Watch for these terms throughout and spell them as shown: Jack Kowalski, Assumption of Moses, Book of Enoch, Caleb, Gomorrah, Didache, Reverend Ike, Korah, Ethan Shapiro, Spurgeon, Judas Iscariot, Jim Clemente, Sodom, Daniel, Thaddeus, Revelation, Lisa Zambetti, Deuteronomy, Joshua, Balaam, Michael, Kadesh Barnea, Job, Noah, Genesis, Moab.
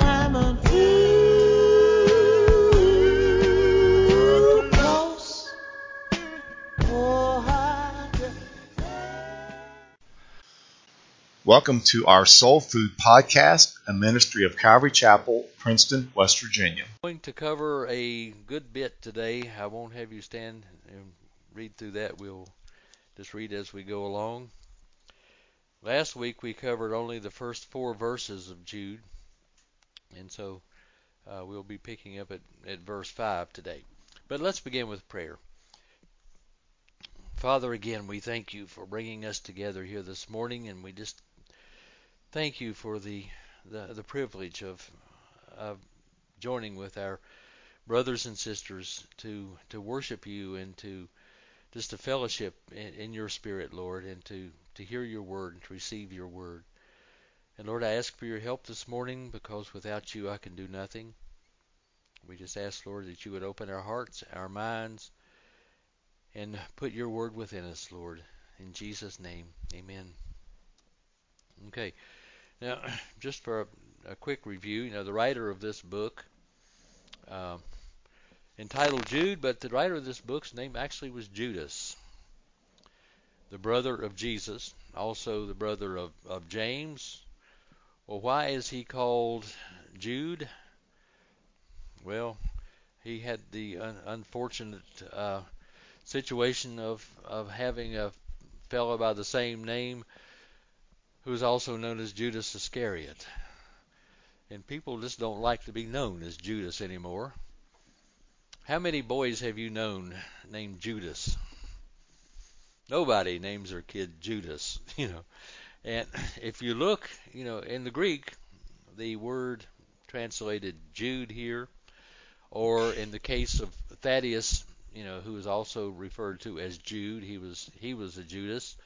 I'm an ooh close. Welcome to our Soul Food Podcast, a ministry of Calvary Chapel, Princeton, West Virginia. I'm going to cover a good bit today. I won't have you stand and read through that. We'll just read as we go along. Last week we covered only the first four verses of Jude, and so we'll be picking up at verse 5 today. But let's begin with prayer. Father, again, we thank you for bringing us together here this morning, and we just thank you for the privilege of joining with our brothers and sisters to worship you and to just to fellowship in your spirit, Lord, and to hear your word and to receive your word. And Lord, I ask for your help this morning, because without you I can do nothing. We just ask, Lord, that you would open our hearts, our minds, and put your word within us, Lord. In Jesus' name, amen. Okay, now just for a quick review, the writer of this book, entitled Jude, but the writer of this book's name actually was Judas, the brother of Jesus, also the brother of James. Well, why is he called Jude? Well, he had the unfortunate situation of having a fellow by the same name who is also known as Judas Iscariot. And people just don't like to be known as Judas anymore. How many boys have you known named Judas? Nobody names their kid Judas, And if you look, in the Greek, the word translated Jude here, or in the case of Thaddeus, who is also referred to as Jude, he was a Judas.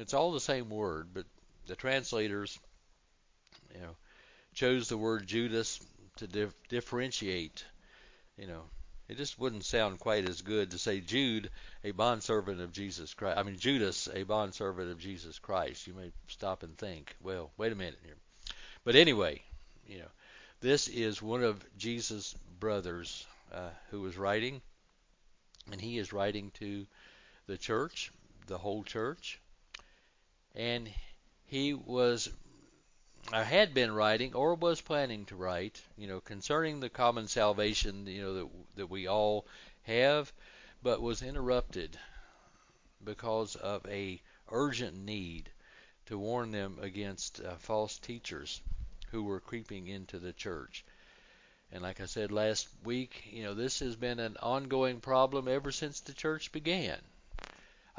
It's all the same word, but the translators, chose the word Judas to differentiate. It just wouldn't sound quite as good to say Jude, a bondservant of Jesus Christ. I mean, Judas, a bondservant of Jesus Christ. You may stop and think, well, wait a minute here. But anyway, this is one of Jesus' brothers who was writing, and he is writing to the church, the whole church. And he was, I had been writing or was planning to write, concerning the common salvation, that we all have, but was interrupted because of a urgent need to warn them against false teachers who were creeping into the church. And like I said last week, this has been an ongoing problem ever since the church began.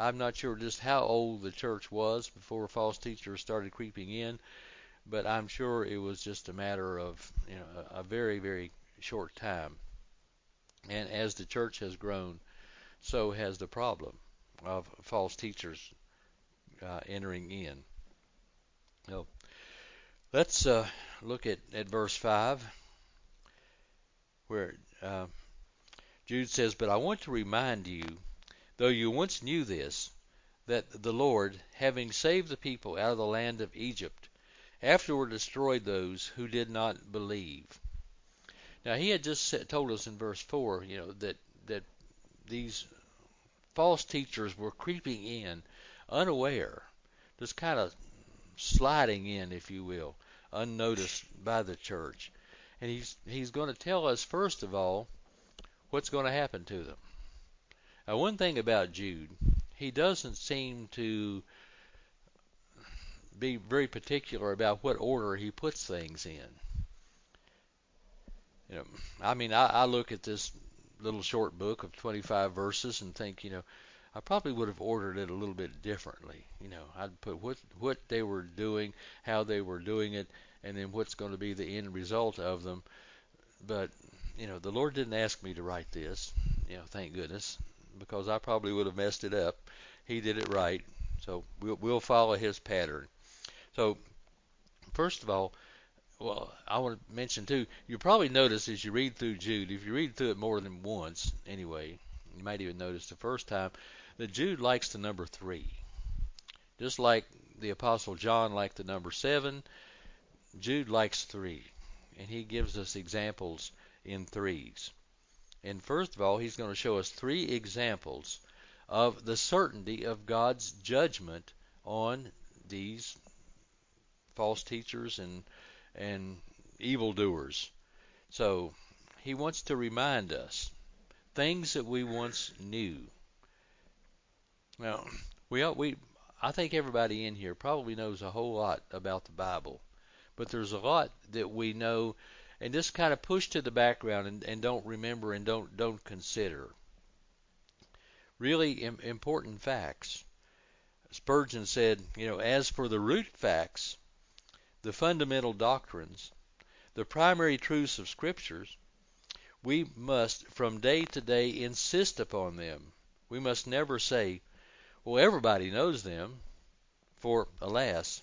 I'm not sure just how old the church was before false teachers started creeping in, but I'm sure it was just a matter of a very, very short time. And as the church has grown, so has the problem of false teachers entering in. So let's look at verse 5, where Jude says, "But I want to remind you, though you once knew this, that the Lord, having saved the people out of the land of Egypt, afterward destroyed those who did not believe." Now, he had just told us in verse 4, that these false teachers were creeping in, unaware, just kind of sliding in, if you will, unnoticed by the church. And he's going to tell us, first of all, what's going to happen to them. Now, one thing about Jude, he doesn't seem to be very particular about what order he puts things in. I look at this little short book of 25 verses and think, I probably would have ordered it a little bit differently. I'd put what they were doing, how they were doing it, and then what's going to be the end result of them. But the Lord didn't ask me to write this, thank goodness, because I probably would have messed it up. He did it right. So we'll follow his pattern. So first of all, well, I want to mention too, you'll probably notice as you read through Jude, if you read through it more than once anyway, you might even notice the first time, that Jude likes the number 3. Just like the Apostle John liked the number 7, Jude likes 3. And he gives us examples in 3s. And first of all, he's going to show us 3 examples of the certainty of God's judgment on these false teachers and evildoers. So he wants to remind us things that we once knew. Now, I think everybody in here probably knows a whole lot about the Bible, but there's a lot that we know and just kind of push to the background and don't remember and don't consider. Really important facts. Spurgeon said, as for the root facts, the fundamental doctrines, the primary truths of Scriptures, we must from day to day insist upon them. We must never say, well, everybody knows them, for, alas,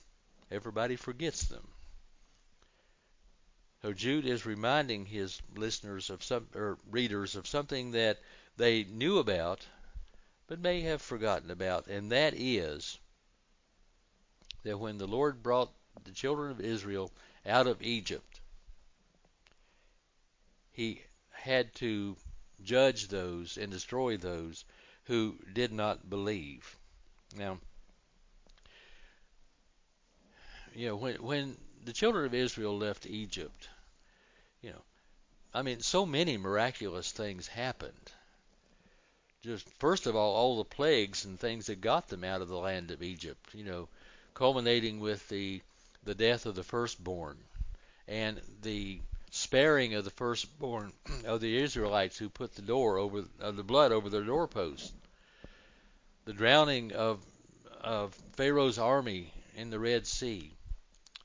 everybody forgets them. So Jude is reminding his listeners of readers of something that they knew about, but may have forgotten about, and that is that when the Lord brought the children of Israel out of Egypt, he had to judge those and destroy those who did not believe. Now, when the children of Israel left Egypt, so many miraculous things happened. Just first of all the plagues and things that got them out of the land of Egypt, culminating with the death of the firstborn and the sparing of the firstborn of the Israelites who put the door over of the blood over their doorpost, the drowning of Pharaoh's army in the Red Sea,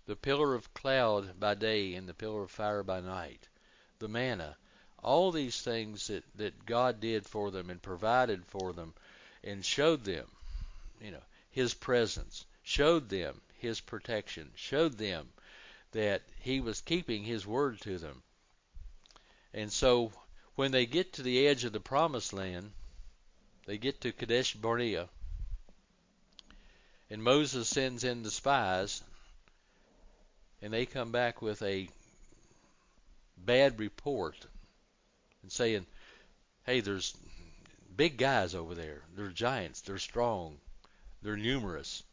the pillar of cloud by day and the pillar of fire by night, the manna, all these things that God did for them and provided for them and showed them, his presence, showed them his protection, showed them that he was keeping his word to them. And so when they get to the edge of the promised land, they get to Kadesh Barnea, and Moses sends in the spies, and they come back with a bad report and saying, hey, there's big guys over there. They're giants. They're strong. They're numerous.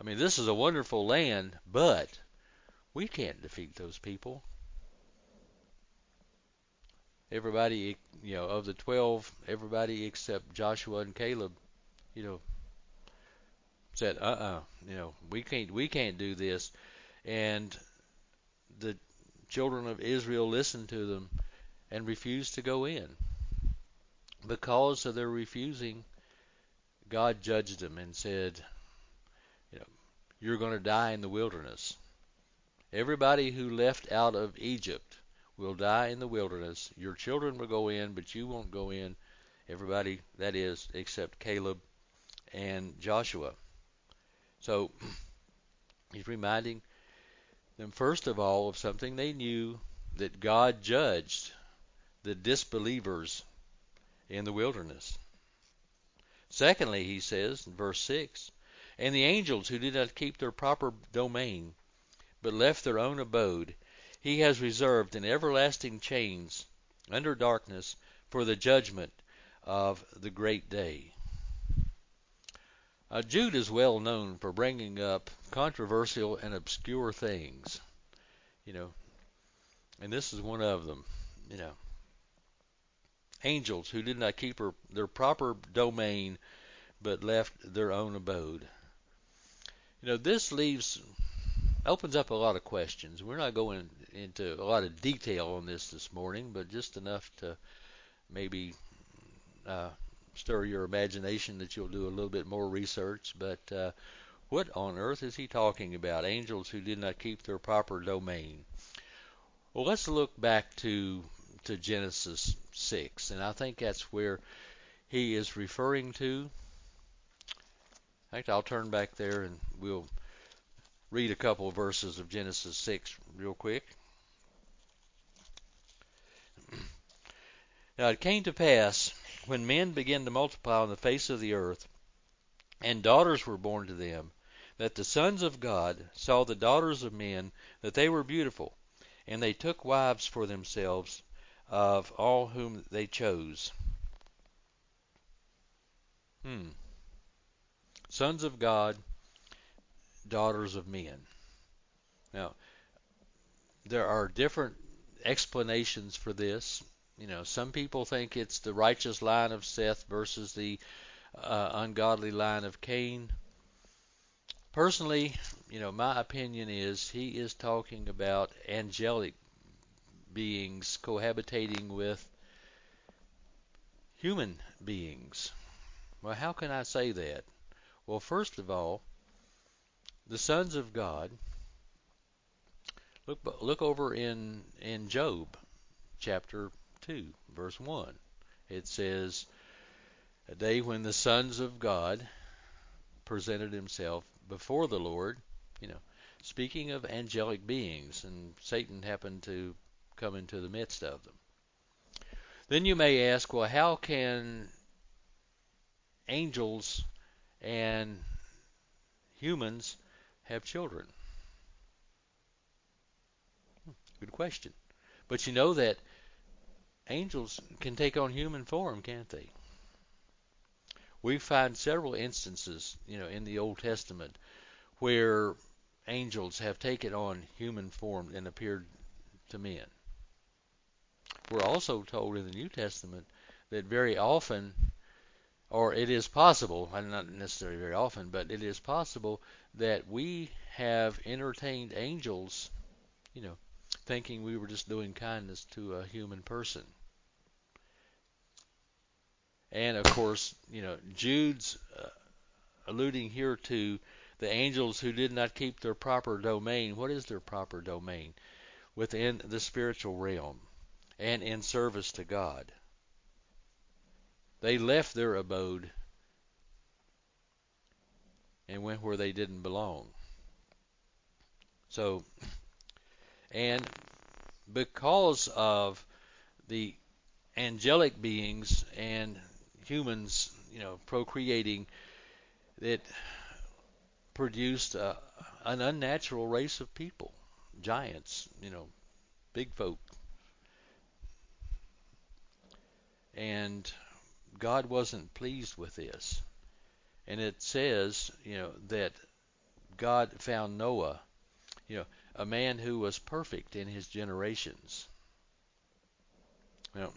This is a wonderful land, but we can't defeat those people. Everybody, of the 12, everybody except Joshua and Caleb, said, we can't do this. And the children of Israel listened to them and refused to go in. Because of their refusing, God judged them and said, you're going to die in the wilderness. Everybody who left out of Egypt will die in the wilderness. Your children will go in, but you won't go in. Everybody, that is, except Caleb and Joshua. So he's reminding them, first of all, of something they knew, that God judged the disbelievers in the wilderness. Secondly, he says in verse 6, and the angels who did not keep their proper domain, but left their own abode, he has reserved in everlasting chains under darkness for the judgment of the great day. Jude is well known for bringing up controversial and obscure things, and this is one of them, Angels who did not keep their proper domain, but left their own abode. This opens up a lot of questions. We're not going into a lot of detail on this morning, but just enough to maybe stir your imagination that you'll do a little bit more research. But what on earth is he talking about? Angels who did not keep their proper domain. Well, let's look back to Genesis 6, and I think that's where he is referring to. In fact, I'll turn back there and we'll read a couple of verses of Genesis 6 real quick. Now it came to pass, when men began to multiply on the face of the earth, and daughters were born to them, that the sons of God saw the daughters of men, that they were beautiful, and they took wives for themselves of all whom they chose. Sons of God, daughters of men. Now, there are different explanations for this. You know, some people think it's the righteous line of Seth versus the ungodly line of Cain. Personally, you know, my opinion is he is talking about angelic beings cohabitating with human beings. Well, how can I say that? Well, first of all, the sons of God, look over in Job chapter 2, verse 1. It says, a day when the sons of God presented himself before the Lord, you know, speaking of angelic beings, and Satan happened to come into the midst of them. Then you may ask, well, how can angels and humans have children? Good question. But you know that angels can take on human form, can't they? We find several instances, you know, in the Old Testament where angels have taken on human form and appeared to men. We're also told in the New Testament that very often, or it is possible, not necessarily very often, but it is possible that we have entertained angels, you know, thinking we were just doing kindness to a human person. And, of course, you know, Jude's alluding here to the angels who did not keep their proper domain. What is their proper domain? Within the spiritual realm and in service to God. They left their abode and went where they didn't belong. So, and because of the angelic beings and humans, you know, procreating, it produced an unnatural race of people, giants, you know, big folk. And God wasn't pleased with this. And it says, you know, that God found Noah, you know, a man who was perfect in his generations. Now,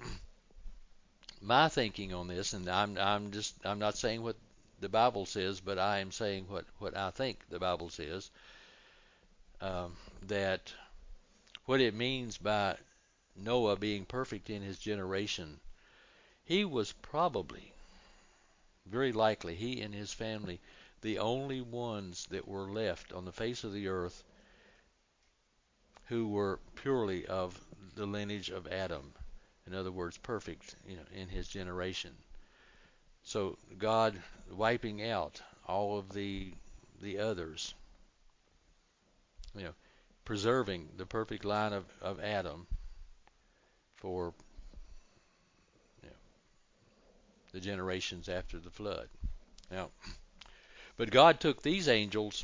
my thinking on this, and I'm not saying what the Bible says, but I am saying what I think the Bible says, that what it means by Noah being perfect in his generation, he was probably, very likely, he and his family, the only ones that were left on the face of the earth who were purely of the lineage of Adam. In other words, perfect, you know, in his generation. So God wiping out all of the others, you know, preserving the perfect line of Adam for, you know, the generations after the flood. Now, but God took these angels,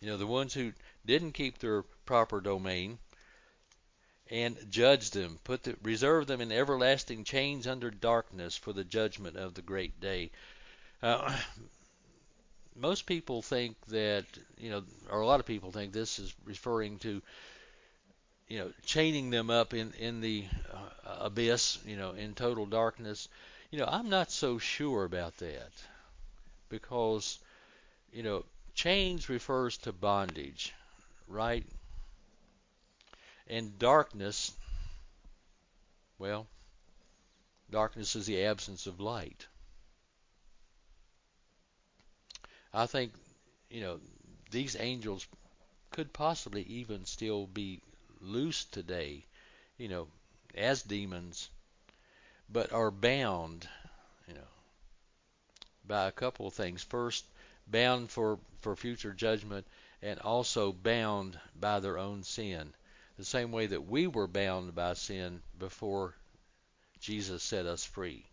you know, the ones who didn't keep their proper domain, and judged them, reserved them in everlasting chains under darkness for the judgment of the great day. Most people think that, you know, or a lot of people think this is referring to, you know, chaining them up in the abyss, you know, in total darkness. You know, I'm not so sure about that, because, you know, chains refers to bondage, right? And darkness, well, darkness is the absence of light. I think, you know, these angels could possibly even still be loose today, you know, as demons, but are bound, you know, by a couple of things. First, bound for future judgment, and also bound by their own sin, the same way that we were bound by sin before Jesus set us free.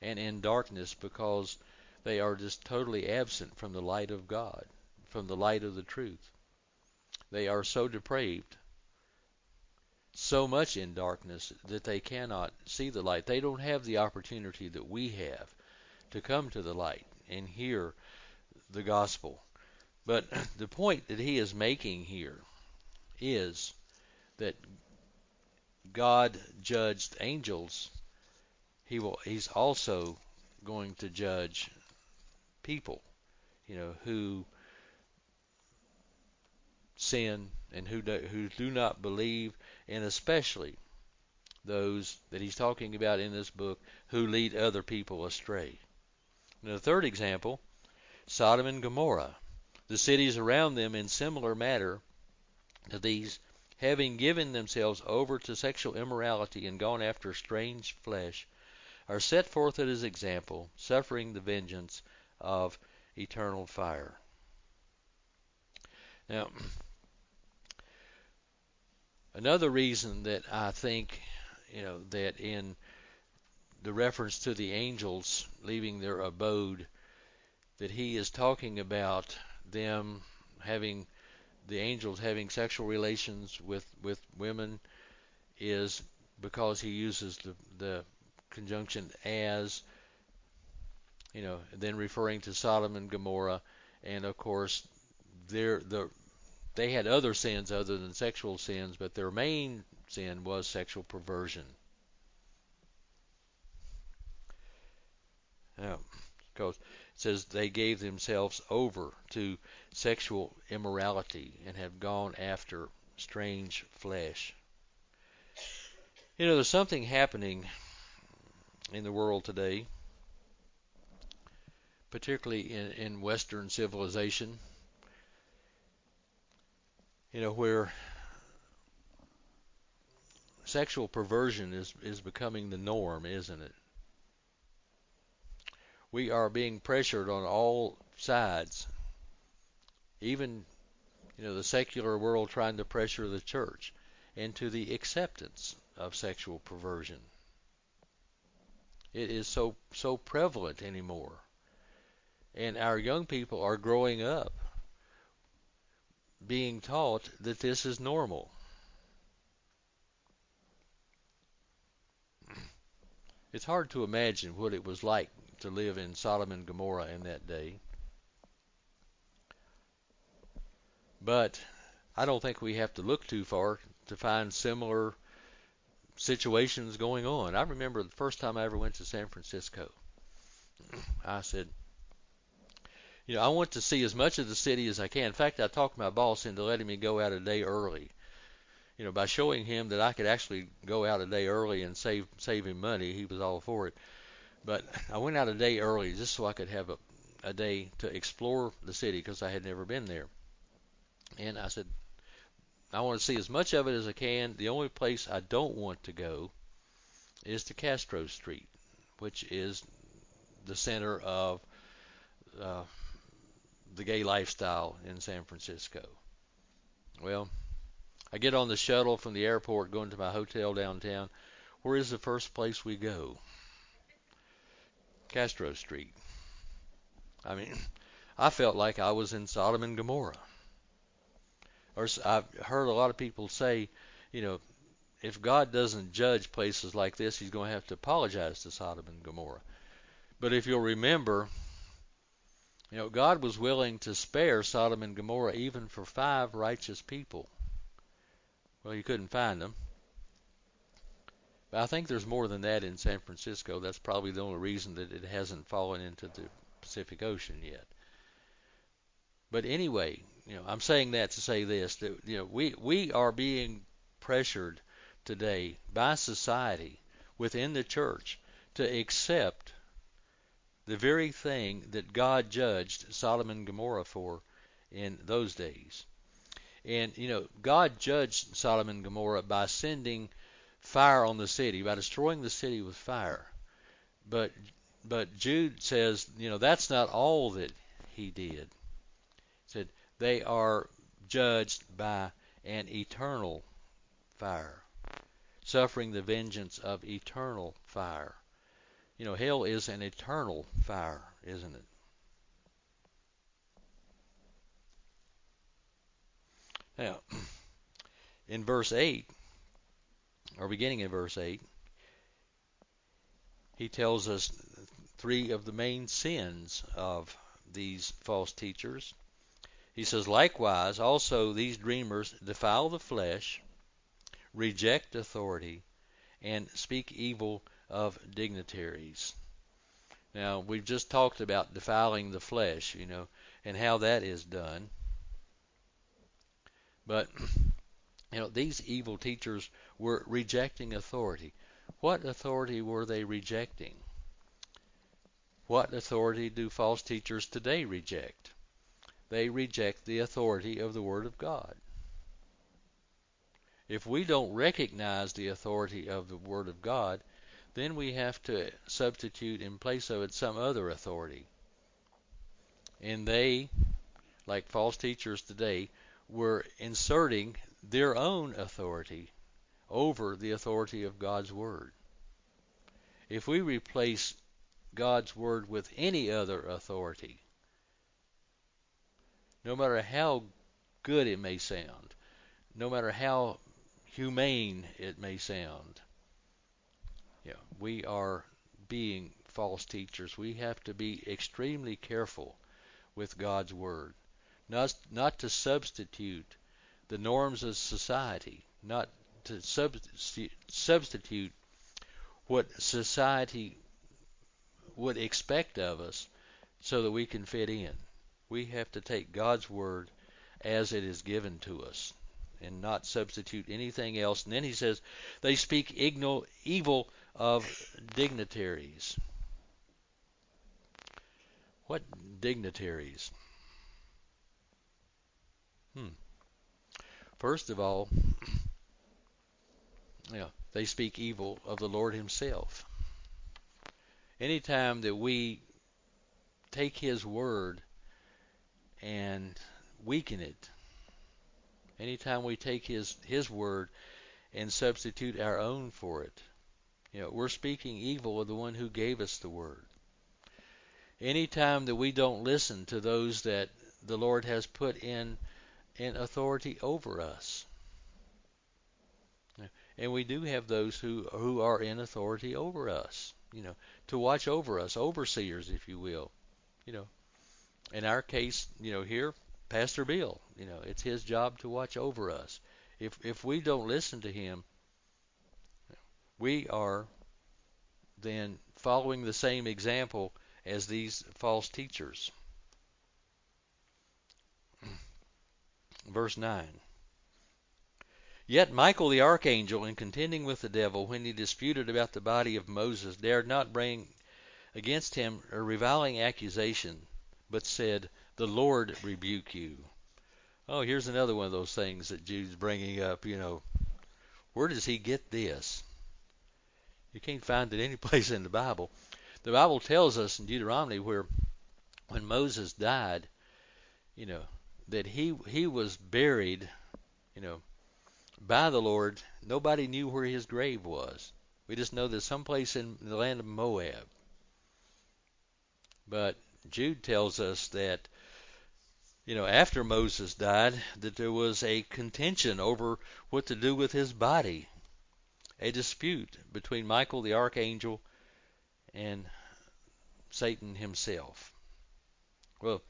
And in darkness, because they are just totally absent from the light of God, from the light of the truth. They are so depraved, so much in darkness, that they cannot see the light. They don't have the opportunity that we have to come to the light and hear the gospel. But the point that he is making here is that God judged angels. He's also going to judge people, who sin and who do not believe, and especially those that he's talking about in this book who lead other people astray. And the third example, Sodom and Gomorrah, the cities around them in similar matter to these, having given themselves over to sexual immorality and gone after strange flesh, are set forth as example, suffering the vengeance of eternal fire. Now, another reason that I think, that in the reference to the angels leaving their abode, that he is talking about them having, the angels having sexual relations with women, is because he uses the conjunction as, then referring to Sodom and Gomorrah, and of course they had other sins other than sexual sins, but their main sin was sexual perversion. Now, because it says they gave themselves over to sexual immorality and have gone after strange flesh. There's something happening in the world today, particularly in Western civilization, where sexual perversion is becoming the norm, isn't it? We are being pressured on all sides, even the secular world trying to pressure the church into the acceptance of sexual perversion. It is so prevalent anymore, and our young people are growing up being taught that this is normal. It's hard to imagine what it was like to live in Sodom and Gomorrah in that day, but I don't think we have to look too far to find similar situations going on. I remember the first time I ever went to San Francisco. I said, I want to see as much of the city as I can. In fact, I talked my boss into letting me go out a day early, by showing him that I could actually go out a day early and save him money. He was all for it. But I went out a day early just so I could have a day to explore the city, because I had never been there. And I said, I want to see as much of it as I can. The only place I don't want to go is to Castro Street, which is the center of the gay lifestyle in San Francisco. Well, I get on the shuttle from the airport going to my hotel downtown. Where is the first place we go? Castro Street. I mean, I felt like I was in Sodom and Gomorrah. Or I've heard a lot of people say, if God doesn't judge places like this, he's going to have to apologize to Sodom and Gomorrah. But if you'll remember, God was willing to spare Sodom and Gomorrah even for 5 righteous people. Well, you couldn't find them. But I think there's more than that in San Francisco. That's probably the only reason that it hasn't fallen into the Pacific Ocean yet. But anyway, I'm saying that to say this, that we are being pressured today by society within the church to accept the very thing that God judged Sodom and Gomorrah for in those days. And God judged Sodom and Gomorrah by sending fire on the city, by destroying the city with fire. But Jude says, you know, that's not all that he did. He said they are judged by an eternal fire, suffering the vengeance of eternal fire. You know, hell is an eternal fire, isn't it? Now, in verse 8, or beginning in verse 8, he tells us three of the main sins of these false teachers. He says, likewise, also these dreamers defile the flesh, reject authority, and speak evil of dignitaries. Now, we've just talked about defiling the flesh, you know, and how that is done. But, you know, these evil teachers were rejecting authority. What authority were they rejecting? What authority do false teachers today reject? They reject the authority of the Word of God. If we don't recognize the authority of the Word of God, then we have to substitute in place of it some other authority. And they, like false teachers today, were inserting their own authority over the authority of God's Word. If we replace God's Word with any other authority, no matter how good it may sound, no matter how humane it may sound, yeah, we are being false teachers. We have to be extremely careful with God's Word, not to substitute the norms of society, not to substitute what society would expect of us so that we can fit in. We have to take God's Word as it is given to us and not substitute anything else. And then he says, they speak evil of dignitaries. What dignitaries? First of all, yeah, they speak evil of the Lord himself. Anytime that we take his word and weaken it, anytime we take his word and substitute our own for it, you know, we're speaking evil of the one who gave us the word. Anytime that we don't listen to those that the Lord has put in authority over us. And we do have those who are in authority over us, you know, to watch over us, overseers, if you will. You know, in our case, you know, here, Pastor Bill, you know, it's his job to watch over us. If we don't listen to him, we are then following the same example as these false teachers. Verse 9. Yet Michael the archangel, in contending with the devil, when he disputed about the body of Moses, dared not bring against him a reviling accusation, but said, the Lord rebuke you. Oh, here's another one of those things that Jude's bringing up, you know. Where does he get this? You can't find it any place in the Bible. The Bible tells us in Deuteronomy where when Moses died, you know, that he was buried, you know, by the Lord. Nobody knew where his grave was. We just know that someplace in the land of Moab. But Jude tells us that, you know, after Moses died, that there was a contention over what to do with his body, a dispute between Michael the archangel and Satan himself. Well,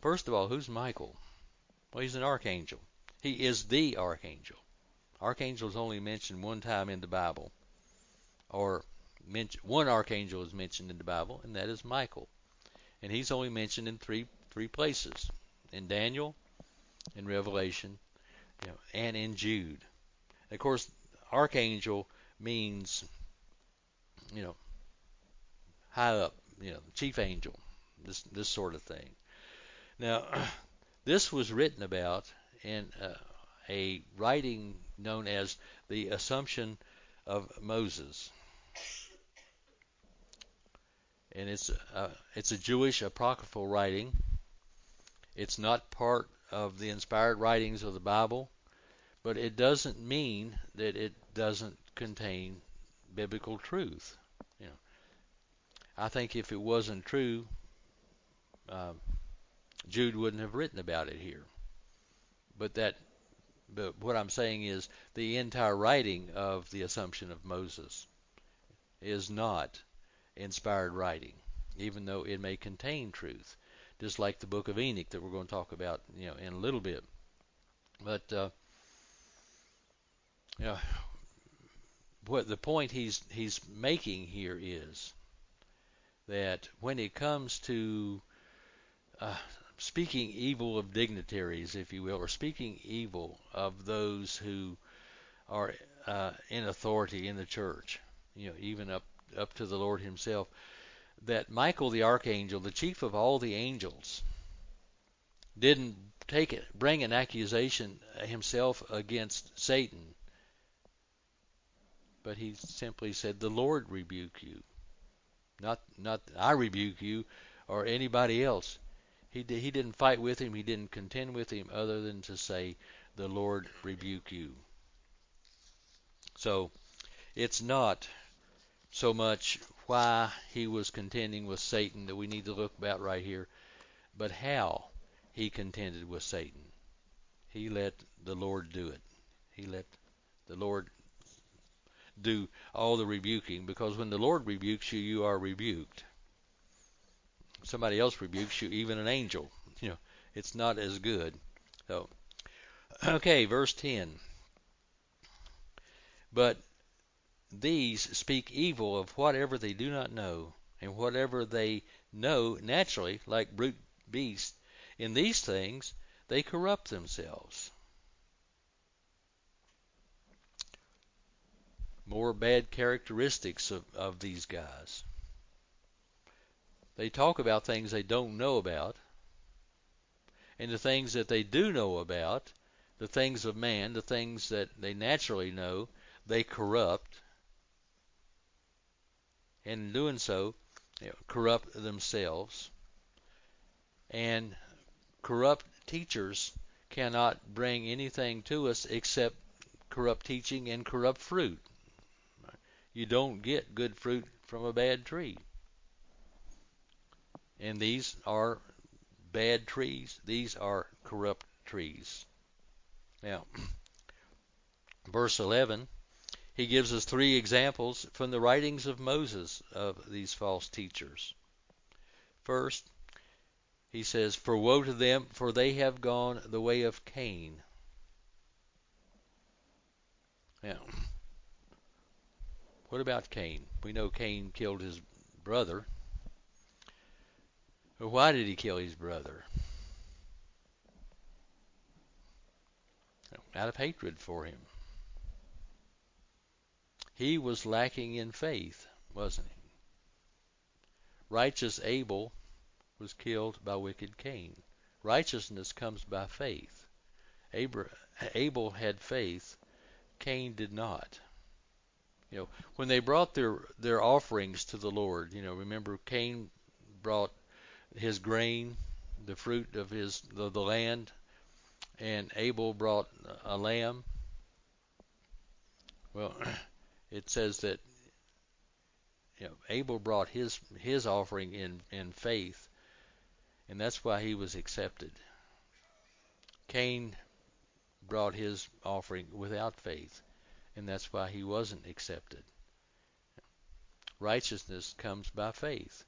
first of all, who's Michael? Well, he's an archangel. He is the archangel. Archangel is only mentioned one time in the Bible. Or one archangel is mentioned in the Bible, and that is Michael. And he's only mentioned in three places. In Daniel, in Revelation, you know, and in Jude. Of course, archangel means, you know, high up, you know, chief angel, this sort of thing. Now, this was written about in a writing known as the Assumption of Moses. And it's a Jewish apocryphal writing. It's not part of the inspired writings of the Bible, but it doesn't mean that it doesn't contain biblical truth. You know, I think if it wasn't true, Jude wouldn't have written about it here. But what I'm saying is the entire writing of the Assumption of Moses is not inspired writing, even though it may contain truth, just like the Book of Enoch that we're going to talk about, you know, in a little bit. But you know, what the point he's making here is that when it comes to speaking evil of dignitaries, if you will, or speaking evil of those who are in authority in the church, you know, even up to the Lord himself, that Michael the archangel, the chief of all the angels, didn't bring an accusation himself against Satan, but he simply said, "The Lord rebuke you," not "I rebuke you" or anybody else. He didn't fight with him. He didn't contend with him, other than to say, "The Lord rebuke you." So it's not so much why he was contending with Satan that we need to look about right here, but how he contended with Satan. He let the Lord do it. He let the Lord do all the rebuking, because when the Lord rebukes you, you are rebuked. Somebody else rebukes you, even an angel. You know, it's not as good. So, okay, verse 10. But these speak evil of whatever they do not know, and whatever they know naturally, like brute beasts, in these things they corrupt themselves. More bad characteristics of these guys. They talk about things they don't know about, and the things that they do know about, the things of man, the things that they naturally know, they corrupt, and in doing so, you know, corrupt themselves. And corrupt teachers cannot bring anything to us except corrupt teaching and corrupt fruit. You don't get good fruit from a bad tree. And these are bad trees. These are corrupt trees. Now, verse 11, he gives us three examples from the writings of Moses of these false teachers. First, he says, "For woe to them, for they have gone the way of Cain." Now, what about Cain? We know Cain killed his brother. Why did he kill his brother? Out of hatred for him. He was lacking in faith, wasn't he? Righteous Abel was killed by wicked Cain. Righteousness comes by faith. Abel had faith. Cain did not. You know, when they brought their offerings to the Lord, you know, remember Cain brought his grain, the fruit of the land, and Abel brought a lamb. Well, it says that, you know, Abel brought his offering in faith, and that's why he was accepted. Cain brought his offering without faith, and that's why he wasn't accepted. Righteousness comes by faith.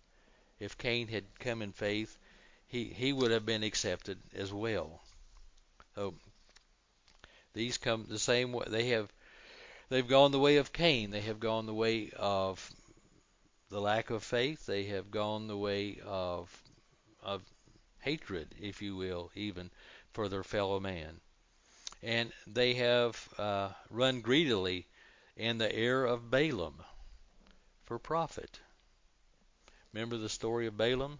If Cain had come in faith, he would have been accepted as well. So these come the same way. They've gone the way of Cain. They have gone the way of the lack of faith. They have gone the way of hatred, if you will, even for their fellow man. And they have run greedily in the error of Balaam for profit. Remember the story of Balaam?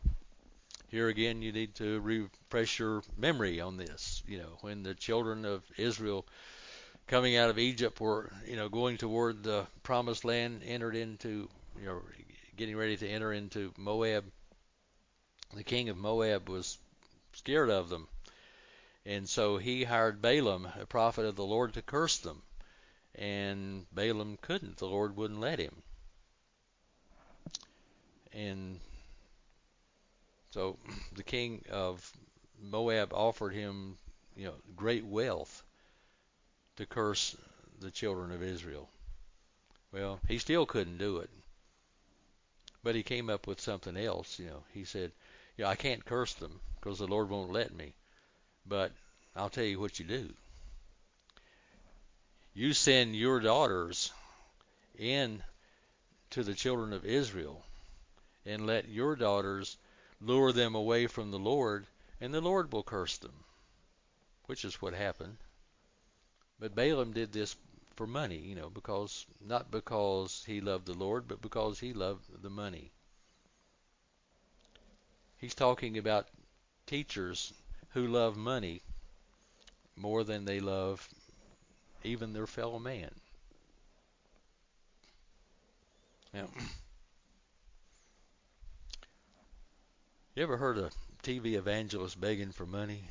Here again, you need to refresh your memory on this. You know, when the children of Israel coming out of Egypt were, going toward the promised land, entered into, getting ready to enter into Moab. The king of Moab was scared of them. And so he hired Balaam, a prophet of the Lord, to curse them. And Balaam couldn't. The Lord wouldn't let him. And so the king of Moab offered him, great wealth to curse the children of Israel. Well, he still couldn't do it. But he came up with something else, He said, I can't curse them because the Lord won't let me. But I'll tell you what you do. You send your daughters in to the children of Israel and let your daughters lure them away from the Lord, and the Lord will curse them, which is what happened. But Balaam did this for money, because not because he loved the Lord, but because he loved the money. He's talking about teachers who love money more than they love even their fellow man. Now, you ever heard a TV evangelist begging for money?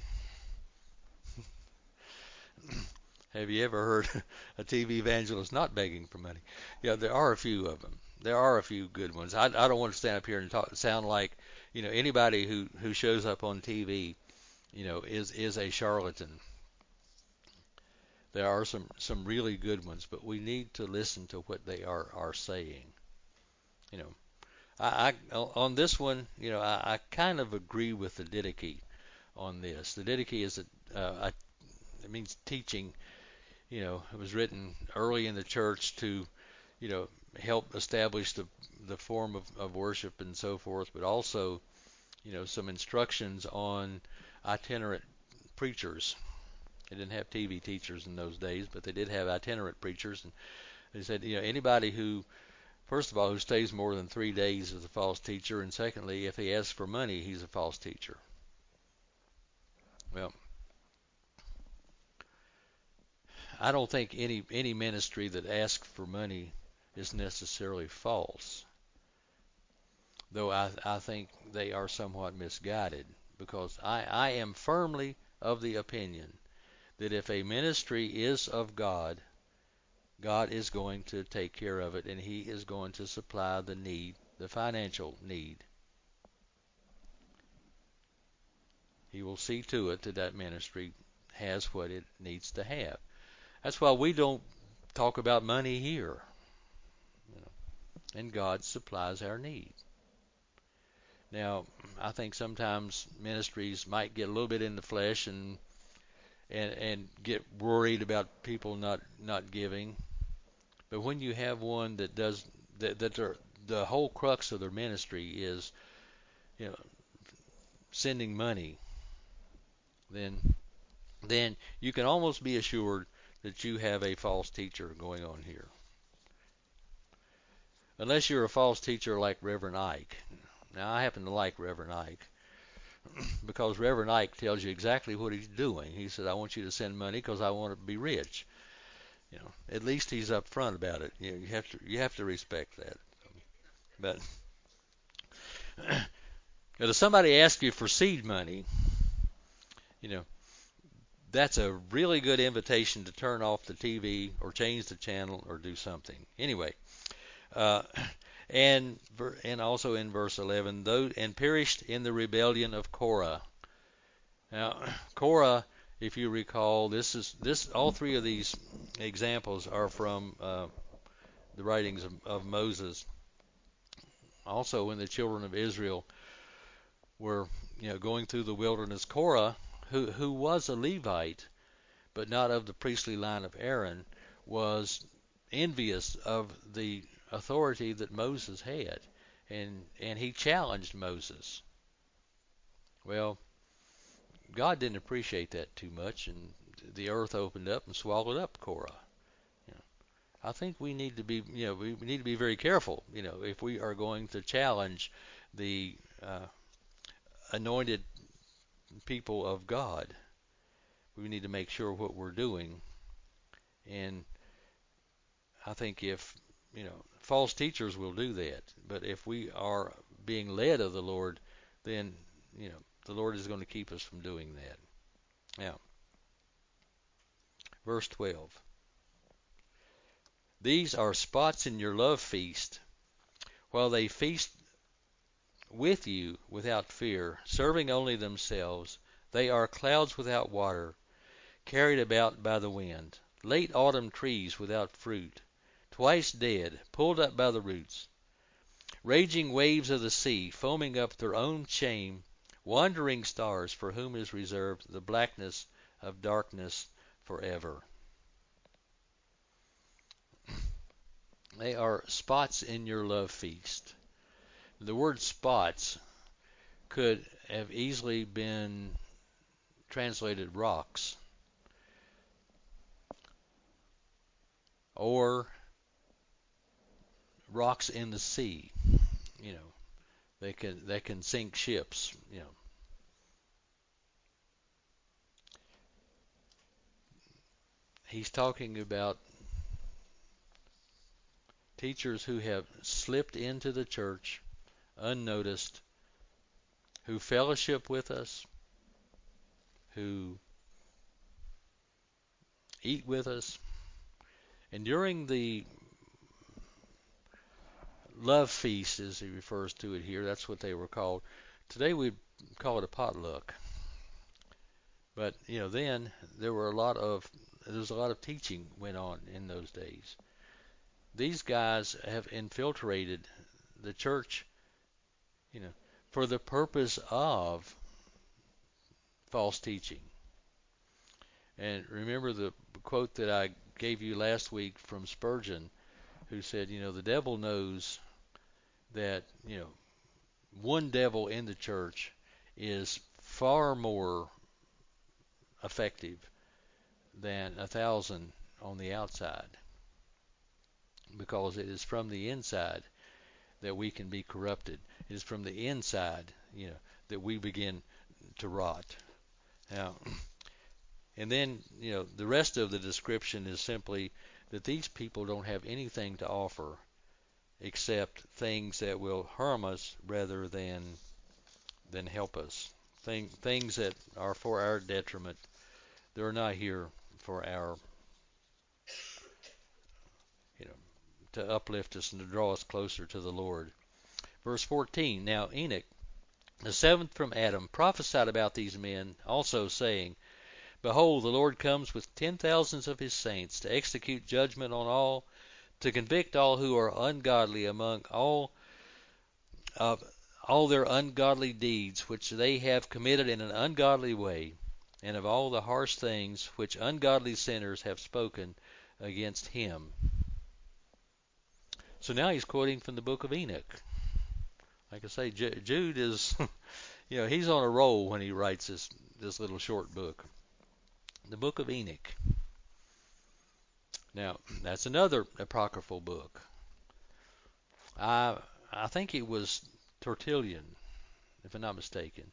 Have you ever heard a TV evangelist not begging for money? Yeah, there are a few of them. There are a few good ones. I don't want to stand up here and sound like, anybody who shows up on TV, is a charlatan. There are some really good ones, but we need to listen to what they are saying. I on this one, I kind of agree with the Didache on this. The Didache is it means teaching. It was written early in the church to, help establish the form of worship and so forth, but also, some instructions on itinerant preachers. They didn't have TV teachers in those days, but they did have itinerant preachers. And they said, anybody who, first of all, who stays more than 3 days is a false teacher, and secondly, if he asks for money, he's a false teacher. Well, I don't think any ministry that asks for money is necessarily false, though I think they are somewhat misguided, because I am firmly of the opinion that if a ministry is of God, God is going to take care of it, and He is going to supply the need, the financial need. He will see to it that that ministry has what it needs to have. That's why we don't talk about money here. And God supplies our need. Now, I think sometimes ministries might get a little bit in the flesh and get worried about people not giving. But when you have one that does that the whole crux of their ministry is sending money, then you can almost be assured that you have a false teacher going on here. Unless you're a false teacher like Reverend Ike. Now, I happen to like Reverend Ike, because Reverend Ike tells you exactly what he's doing. He said, I want you to send money because I want to be rich. At least he's up front about it. You have to respect that. But if somebody asks you for seed money, that's a really good invitation to turn off the TV or change the channel or do something. Anyway, and also in verse 11, and perished in the rebellion of Korah. Now, Korah, if you recall, all three of these examples are from the writings of Moses. Also, when the children of Israel were going through the wilderness, Korah, who was a Levite, but not of the priestly line of Aaron, was envious of the authority that Moses had, and he challenged Moses. Well, God didn't appreciate that too much, and the earth opened up and swallowed up Korah. I think we need to be we need to be very careful if we are going to challenge the anointed people of God. We need to make sure what we're doing And I think if, false teachers will do that, but if we are being led of the Lord, then, the Lord is going to keep us from doing that. Now, verse 12. These are spots in your love feast, while they feast with you without fear, serving only themselves. They are clouds without water, carried about by the wind, late autumn trees without fruit, twice dead, pulled up by the roots, raging waves of the sea, foaming up their own shame, wandering stars for whom is reserved the blackness of darkness forever. They are spots in your love feast. The word spots could have easily been translated rocks or rocks in the sea. They can sink ships. He's talking about teachers who have slipped into the church unnoticed, who fellowship with us, who eat with us. And during the love feast, as he refers to it here, that's what they were called. Today we call it a potluck. But, then there was a lot of teaching went on in those days. These guys have infiltrated the church, for the purpose of false teaching. And remember the quote that I gave you last week from Spurgeon, who said, the devil knows that, one devil in the church is far more effective than 1,000 on the outside, because it is from the inside that we can be corrupted. It is from the inside, that we begin to rot. Now, and then, the rest of the description is simply that these people don't have anything to offer except things that will harm us rather than help us. Things that are for our detriment. They're not here for our, to uplift us and to draw us closer to the Lord. Verse 14, Now Enoch, the seventh from Adam, prophesied about these men, also saying, Behold, the Lord comes with 10,000s of his saints to execute judgment on all, to convict all who are ungodly among all their ungodly deeds which they have committed in an ungodly way, and of all the harsh things which ungodly sinners have spoken against him. So now he's quoting from the book of Enoch. Like I say, Jude is, he's on a roll when he writes this little short book. The book of Enoch. Now, that's another apocryphal book. I think it was Tertullian, if I'm not mistaken,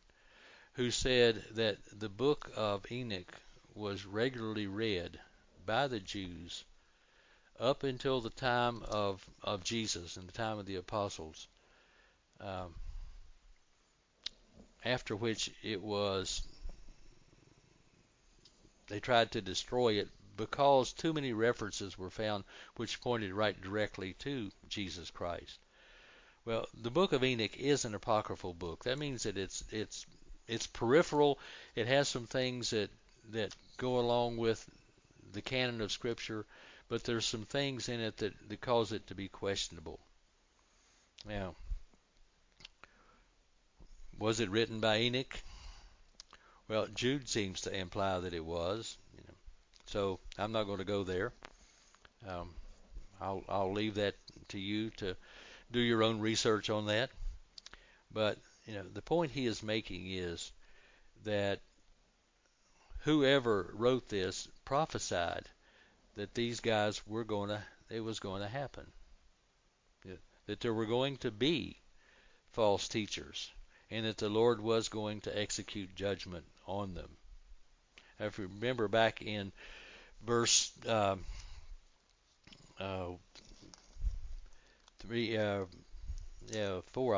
who said that the book of Enoch was regularly read by the Jews up until the time of Jesus and the time of the apostles, after which they tried to destroy it because too many references were found which pointed right directly to Jesus Christ. Well, the book of Enoch is an apocryphal book. That means that it's peripheral. It has some things that go along with the canon of Scripture, but there's some things in it that cause it to be questionable. Now, was it written by Enoch? Well, Jude seems to imply that it was. So I'm not going to go there. I'll leave that to you to do your own research on that. But the point he is making is that whoever wrote this prophesied that these guys it was going to happen. That there were going to be false teachers, and that the Lord was going to execute judgment on them. Now, if you remember back in verse 4, I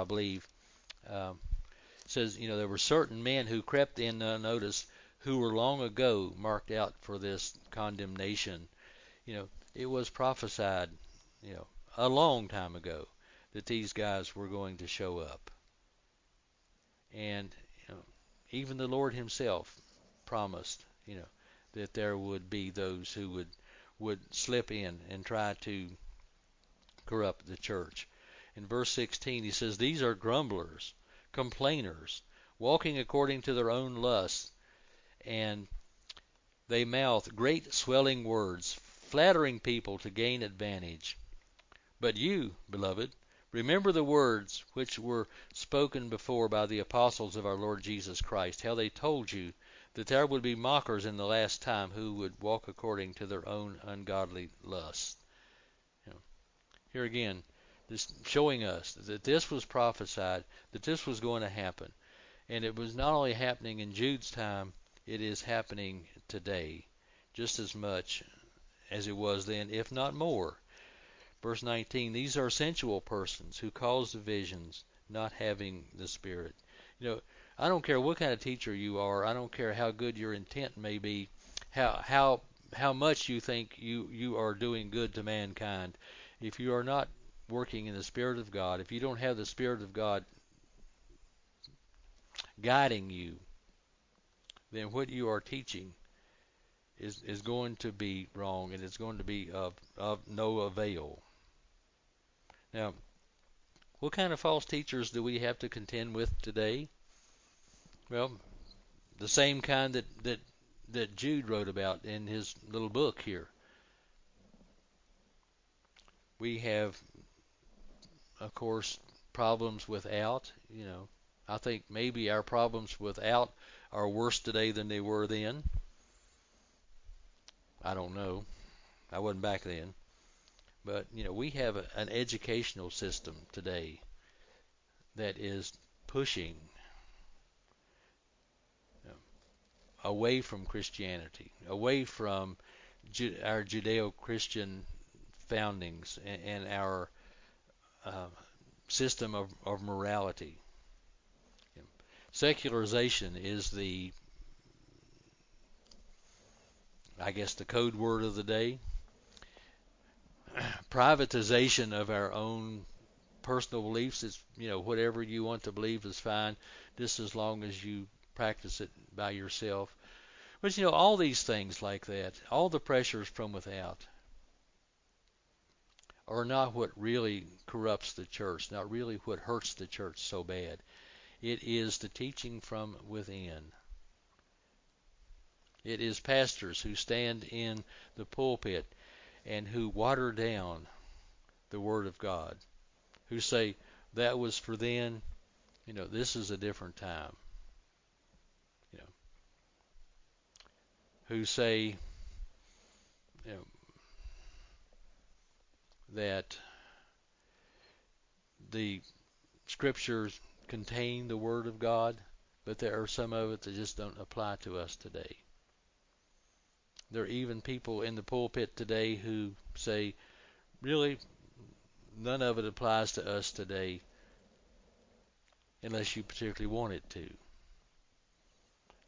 believe, says, you know, there were certain men who crept in unnoticed, who were long ago marked out for this condemnation. You know, it was prophesied, you know, a long time ago that these guys were going to show up. And, you know, even the Lord himself promised, you know, that there would be those who would slip in and try to corrupt the church. In verse 16, he says, "These are grumblers, complainers, walking according to their own lusts, and they mouth great swelling words, flattering people to gain advantage. But you, beloved, remember the words which were spoken before by the apostles of our Lord Jesus Christ, how they told you that there would be mockers in the last time who would walk according to their own ungodly lusts." You know, here again, this showing us that this was prophesied, that this was going to happen. And it was not only happening in Jude's time, it is happening today just as much as it was then, if not more. Verse 19, "These are sensual persons who cause divisions, not having the Spirit." You know, I don't care what kind of teacher you are. I don't care how good your intent may be, how much you think you are doing good to mankind. If you are not working in the Spirit of God, if you don't have the Spirit of God guiding you, then what you are teaching is going to be wrong, and it's going to be of no avail. Now, what kind of false teachers do we have to contend with today? Well, the same kind that Jude wrote about in his little book here. We have, of course, problems without, you know. I think maybe our problems without are worse today than they were then. I don't know. I wasn't back then. But, you know, we have an educational system today that is pushing away from Christianity, away from our Judeo-Christian foundings and our system of morality. You know, secularization is the code word of the day. Privatization of our own personal beliefs is, you know, whatever you want to believe is fine, just as long as you practice it by yourself. But, you know, all these things like that, all the pressures from without are not what really corrupts the church, not really what hurts the church so bad. It is the teaching from within. It is pastors who stand in the pulpit and who water down the Word of God, who say, that was for then, you know, this is a different time. You know, who say, you know, that the Scriptures contain the Word of God, but there are some of it that just don't apply to us today. There are even people in the pulpit today who say, really, none of it applies to us today unless you particularly want it to.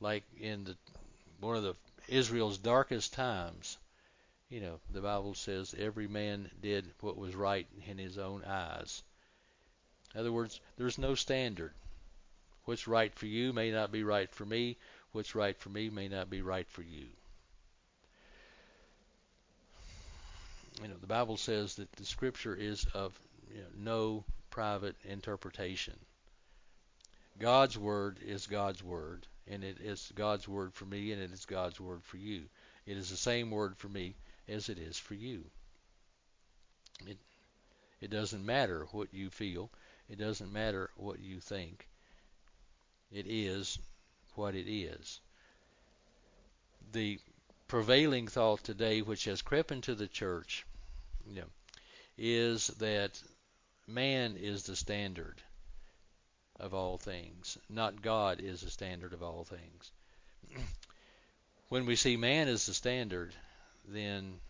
Like in one of Israel's darkest times, you know, the Bible says every man did what was right in his own eyes. In other words, there's no standard. What's right for you may not be right for me. What's right for me may not be right for you. You know, the Bible says that the Scripture is of, you know, no private interpretation. God's Word is God's Word, and it is God's Word for me, and it is God's Word for you. It is the same Word for me as it is for you. It doesn't matter what you feel. It doesn't matter what you think. It is what it is. The prevailing thought today, which has crept into the church, you know, is that man is the standard of all things, not God is the standard of all things. When we see man as the standard, then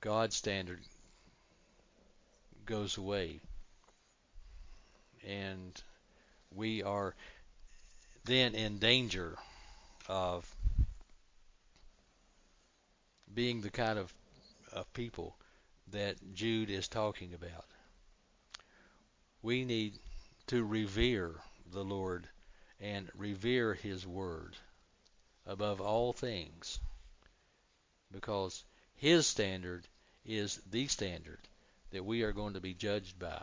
God's standard goes away, and we are then in danger of being the kind of people that Jude is talking about. We need to revere the Lord and revere His Word above all things, because His standard is the standard that we are going to be judged by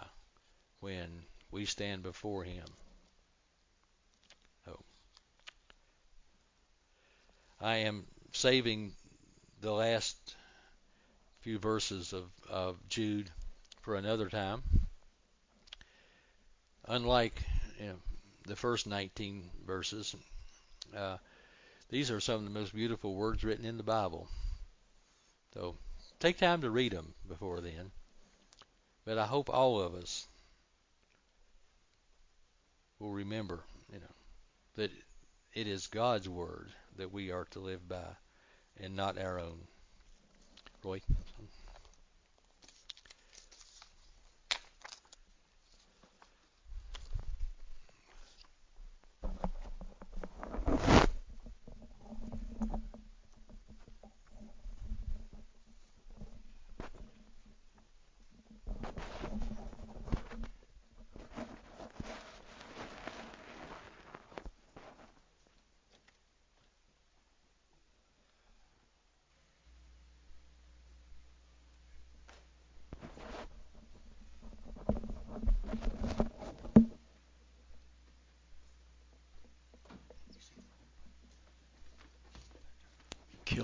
when we stand before Him. Oh. I am saving the last few verses of Jude for another time. Unlike the first 19 verses, these are some of the most beautiful words written in the Bible. So take time to read them before then. But I hope all of us will remember, that it is God's word that we are to live by and not our own. Roy?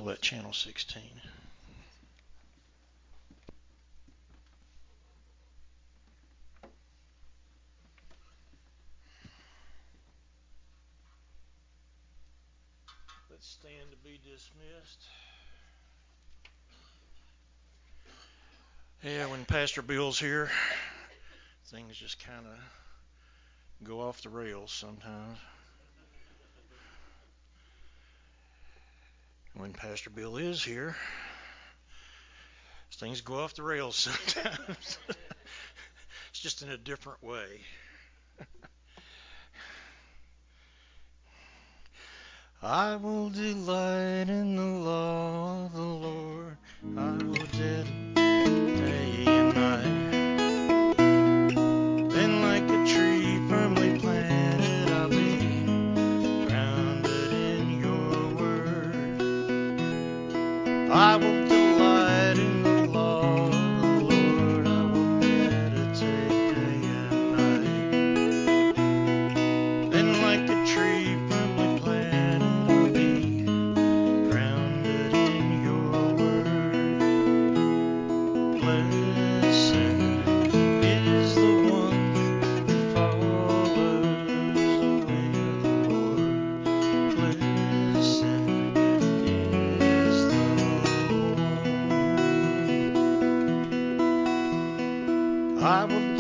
At channel 16. Let's stand to be dismissed. Yeah, when Pastor Bill's here, things just kind of go off the rails sometimes. When Pastor Bill is here, things go off the rails sometimes. It's just in a different way. I will delight in the law of the Lord. I will dedicate day and night. And like a tree firmly planted, I'll be grounded in your word. I will delight in the law of the Lord. I will meditate day and night. And like a tree firmly planted, I'll be grounded in your word. Blessed is the one who follows the way of the Lord. Blessed is the Lord. I will